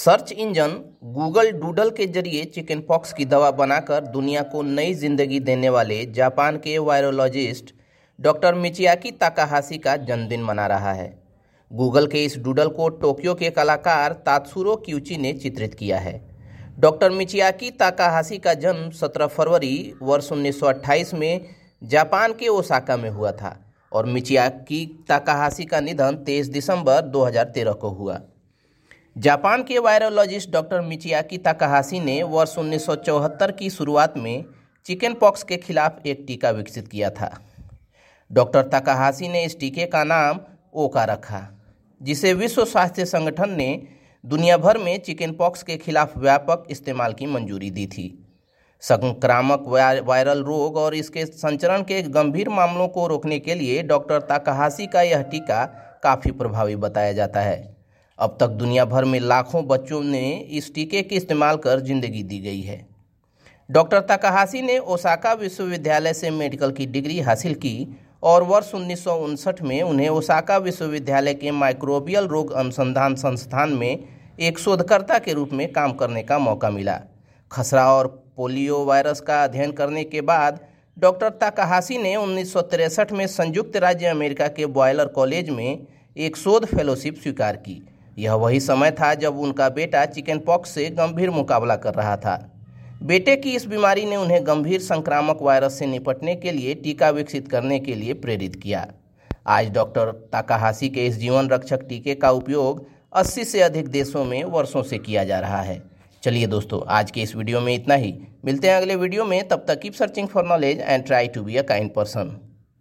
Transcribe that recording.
Search engine Google doodle के जरिए chickenpox की दवा बनाकर दुनिया को नई जिंदगी देने वाले जापान के वायरोलॉजिस्ट डॉक्टर मिचियाकी ताकाहाशी का जन्मदिन मना रहा है। गूगल के इस डूडल को टोक्यो के कलाकार तात्सुरो क्यूची ने चित्रित किया है। डॉक्टर मिचियाकी ताकाहाशी का जन्म 17 फरवरी वर्ष 1928 में जापान के ओसाका में हुआ था और मिचियाकी ताकाहाशी का निधन 23 दिसंबर 2013 को हुआ। जापान के वायरोलॉजिस्ट डॉक्टर मिचियाकी ताकाहाशी ने वर्ष 1974 की शुरुआत में चिकन पॉक्स के खिलाफ एक टीका विकसित किया था। डॉक्टर ताकाहाशी ने इस टीके का नाम ओका रखा, जिसे विश्व स्वास्थ्य संगठन ने दुनिया भर में चिकन पॉक्स के खिलाफ व्यापक इस्तेमाल की मंजूरी दी थी। संक्रामक वायरल रोग और इसके संचरण के गंभीर मामलों को रोकने के लिए डॉक्टर ताकाहाशी का यह टीका काफ़ी प्रभावी बताया जाता है। अब तक दुनिया भर में लाखों बच्चों ने इस टीके के इस्तेमाल कर जिंदगी दी गई है। डॉक्टर ताकाहाशी ने ओसाका विश्वविद्यालय से मेडिकल की डिग्री हासिल की और वर्ष 1959 में उन्हें ओसाका विश्वविद्यालय के माइक्रोबियल रोग अनुसंधान संस्थान में एक शोधकर्ता के रूप में काम करने का मौका मिला। खसरा और पोलियो वायरस का अध्ययन करने के बाद डॉक्टर ताकाहाशी ने 1963 में संयुक्त राज्य अमेरिका के बॉयलर कॉलेज में एक शोध फेलोशिप स्वीकार की। यह वही समय था जब उनका बेटा चिकन पॉक्स से गंभीर मुकाबला कर रहा था। बेटे की इस बीमारी ने उन्हें गंभीर संक्रामक वायरस से निपटने के लिए टीका विकसित करने के लिए प्रेरित किया। आज डॉक्टर ताकाहाशी के इस जीवन रक्षक टीके का उपयोग 80 से अधिक देशों में वर्षों से किया जा रहा है। चलिए दोस्तों, आज के इस वीडियो में इतना ही। मिलते हैं अगले वीडियो में। तब तक keep searching for knowledge and try to be a kind person.